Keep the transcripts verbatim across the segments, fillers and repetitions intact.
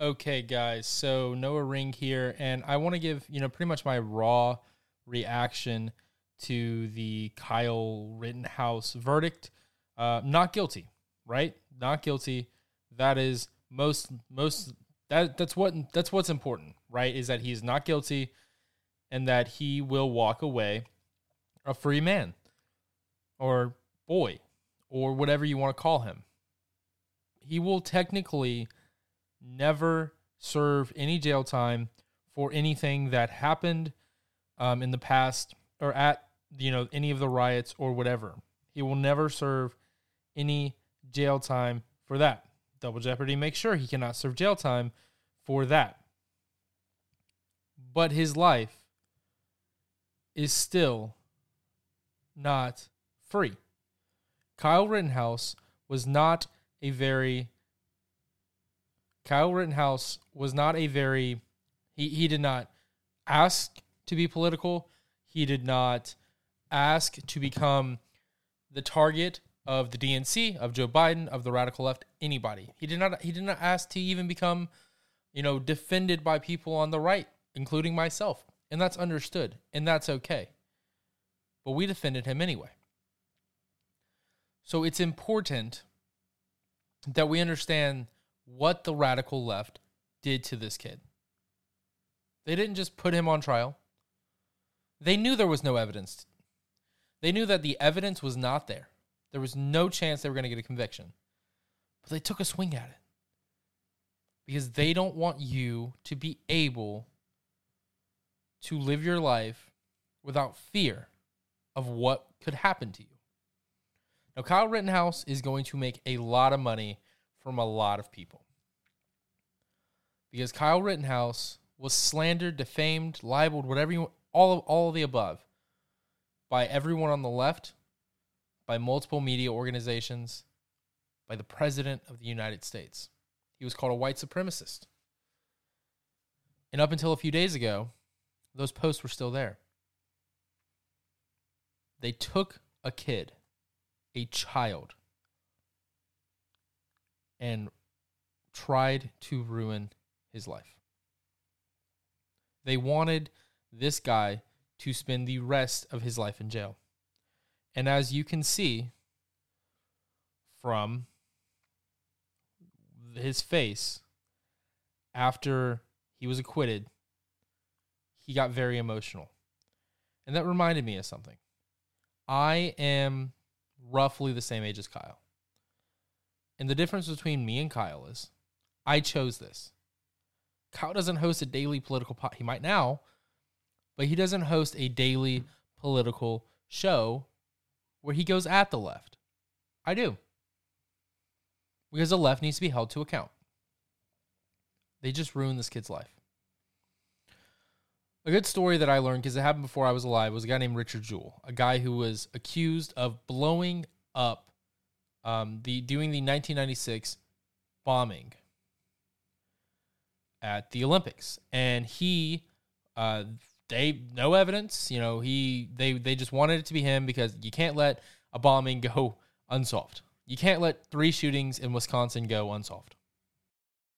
Okay, guys, so Noah Ring here, and I want to give, you know, pretty much my raw reaction to the Kyle Rittenhouse verdict. Uh, not guilty, right? Not guilty. That is most, most, that that's what, that's what's important, right? Is that he is not guilty and that he will walk away a free man or boy or whatever you want to call him. He will technically never serve any jail time for anything that happened um, in the past or at, you know, any of the riots or whatever. He will never serve any jail time for that. Double Jeopardy makes sure he cannot serve jail time for that. But his life is still not free. Kyle Rittenhouse was not a very... Kyle Rittenhouse was not a very, he, he did not ask to be political. He did not ask to become the target of the D N C, of Joe Biden, of the radical left, anybody. He did not, he did not ask to even become, you know, defended by people on the right, including myself. And that's understood, and that's okay. But we defended him anyway. So it's important that we understand what the radical left did to this kid. They didn't just put him on trial. They knew there was no evidence. They knew that the evidence was not there. There was no chance they were going to get a conviction. But they took a swing at it because they don't want you to be able to live your life without fear of what could happen to you. Now, Kyle Rittenhouse is going to make a lot of money from a lot of people, because Kyle Rittenhouse was slandered, defamed, libeled, whatever you, all of all of the above, by everyone on the left, by multiple media organizations, by the president of the United States. He was called a white supremacist, and up until a few days ago, those posts were still there. They took a kid, a child, and tried to ruin his life. They wanted this guy to spend the rest of his life in jail. And as you can see from his face, after he was acquitted, he got very emotional. And that reminded me of something. I am roughly the same age as Kyle. And the difference between me and Kyle is I chose this. Kyle doesn't host a daily political pod. He might now, but he doesn't host a daily political show where he goes at the left. I do. Because the left needs to be held to account. They just ruined this kid's life. A good story that I learned, because it happened before I was alive, was a guy named Richard Jewell, a guy who was accused of blowing up Um, the doing the nineteen ninety-six bombing at the Olympics, and he, uh, they no evidence. You know, he they they just wanted it to be him because you can't let a bombing go unsolved. You can't let three shootings in Wisconsin go unsolved.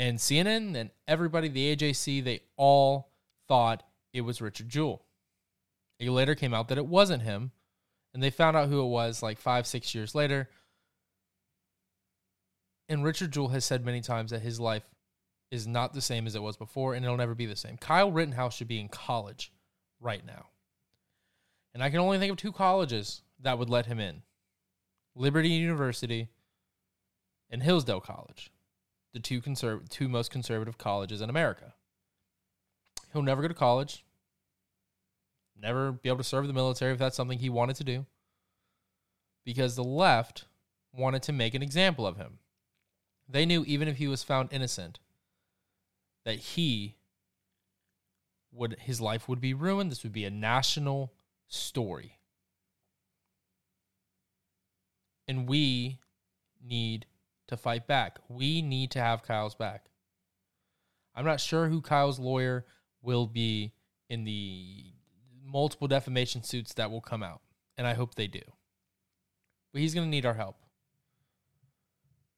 And C N N and everybody, the A J C, they all thought it was Richard Jewell. It later came out that it wasn't him, and they found out who it was like five, six years later. And Richard Jewell has said many times that his life is not the same as it was before, and it'll never be the same. Kyle Rittenhouse should be in college right now. And I can only think of two colleges that would let him in. Liberty University and Hillsdale College. The two conserv- two most conservative colleges in America. He'll never go to college, never be able to serve the military if that's something he wanted to do, because the left wanted to make an example of him. They knew even if he was found innocent, that he would his life would be ruined. This would be a national story. And we need to fight back. We need to have Kyle's back. I'm not sure who Kyle's lawyer will be in the multiple defamation suits that will come out, and I hope they do. But he's going to need our help.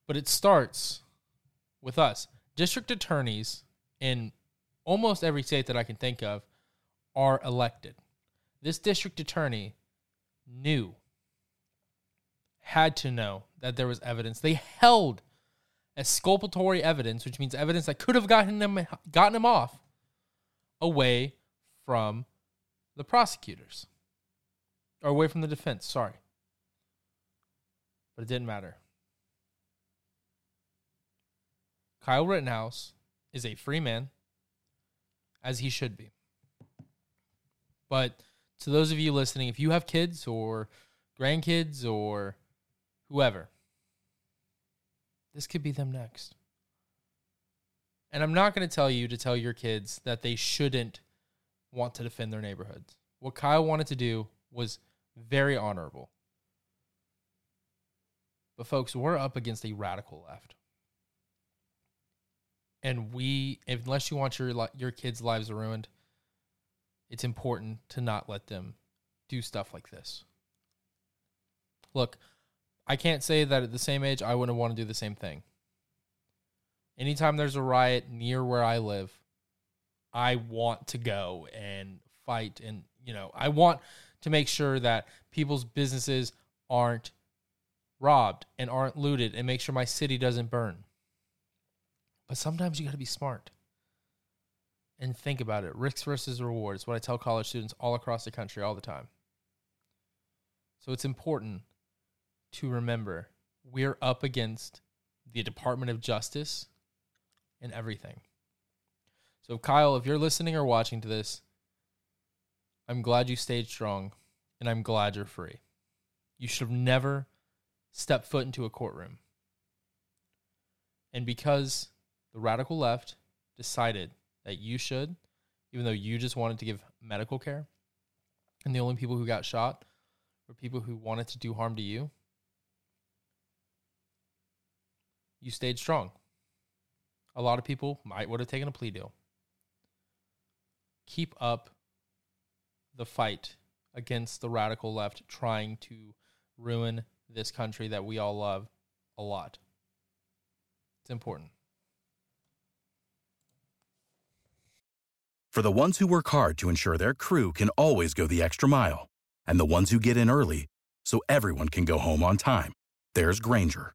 But it starts with us. District attorneys in almost every state that I can think of are elected. This district attorney knew, had to know, that there was evidence. They held exculpatory evidence, which means evidence that could have gotten him gotten him off, away from the prosecutors. Or away from the defense, sorry. But it didn't matter. Kyle Rittenhouse is a free man, as he should be. But to those of you listening, if you have kids or grandkids or whoever, this could be them next. And I'm not going to tell you to tell your kids that they shouldn't want to defend their neighborhoods. What Kyle wanted to do was very honorable. But folks, we're up against a radical left. And we, unless you want your, your kids' lives ruined, it's important to not let them do stuff like this. Look, I can't say that at the same age, I wouldn't want to do the same thing. Anytime there's a riot near where I live, I want to go and fight. And, you know, I want to make sure that people's businesses aren't robbed and aren't looted and make sure my city doesn't burn. But sometimes you got to be smart and think about it. Risks versus rewards is what I tell college students all across the country all the time. So it's important to remember, we're up against the Department of Justice and everything. So, Kyle, if you're listening or watching to this, I'm glad you stayed strong, and I'm glad you're free. You should never step foot into a courtroom. And because the radical left decided that you should, even though you just wanted to give medical care, and the only people who got shot were people who wanted to do harm to you, you stayed strong. A lot of people might would have taken a plea deal. Keep up the fight against the radical left trying to ruin this country that we all love a lot. It's important. For the ones who work hard to ensure their crew can always go the extra mile, and the ones who get in early so everyone can go home on time, there's Grainger,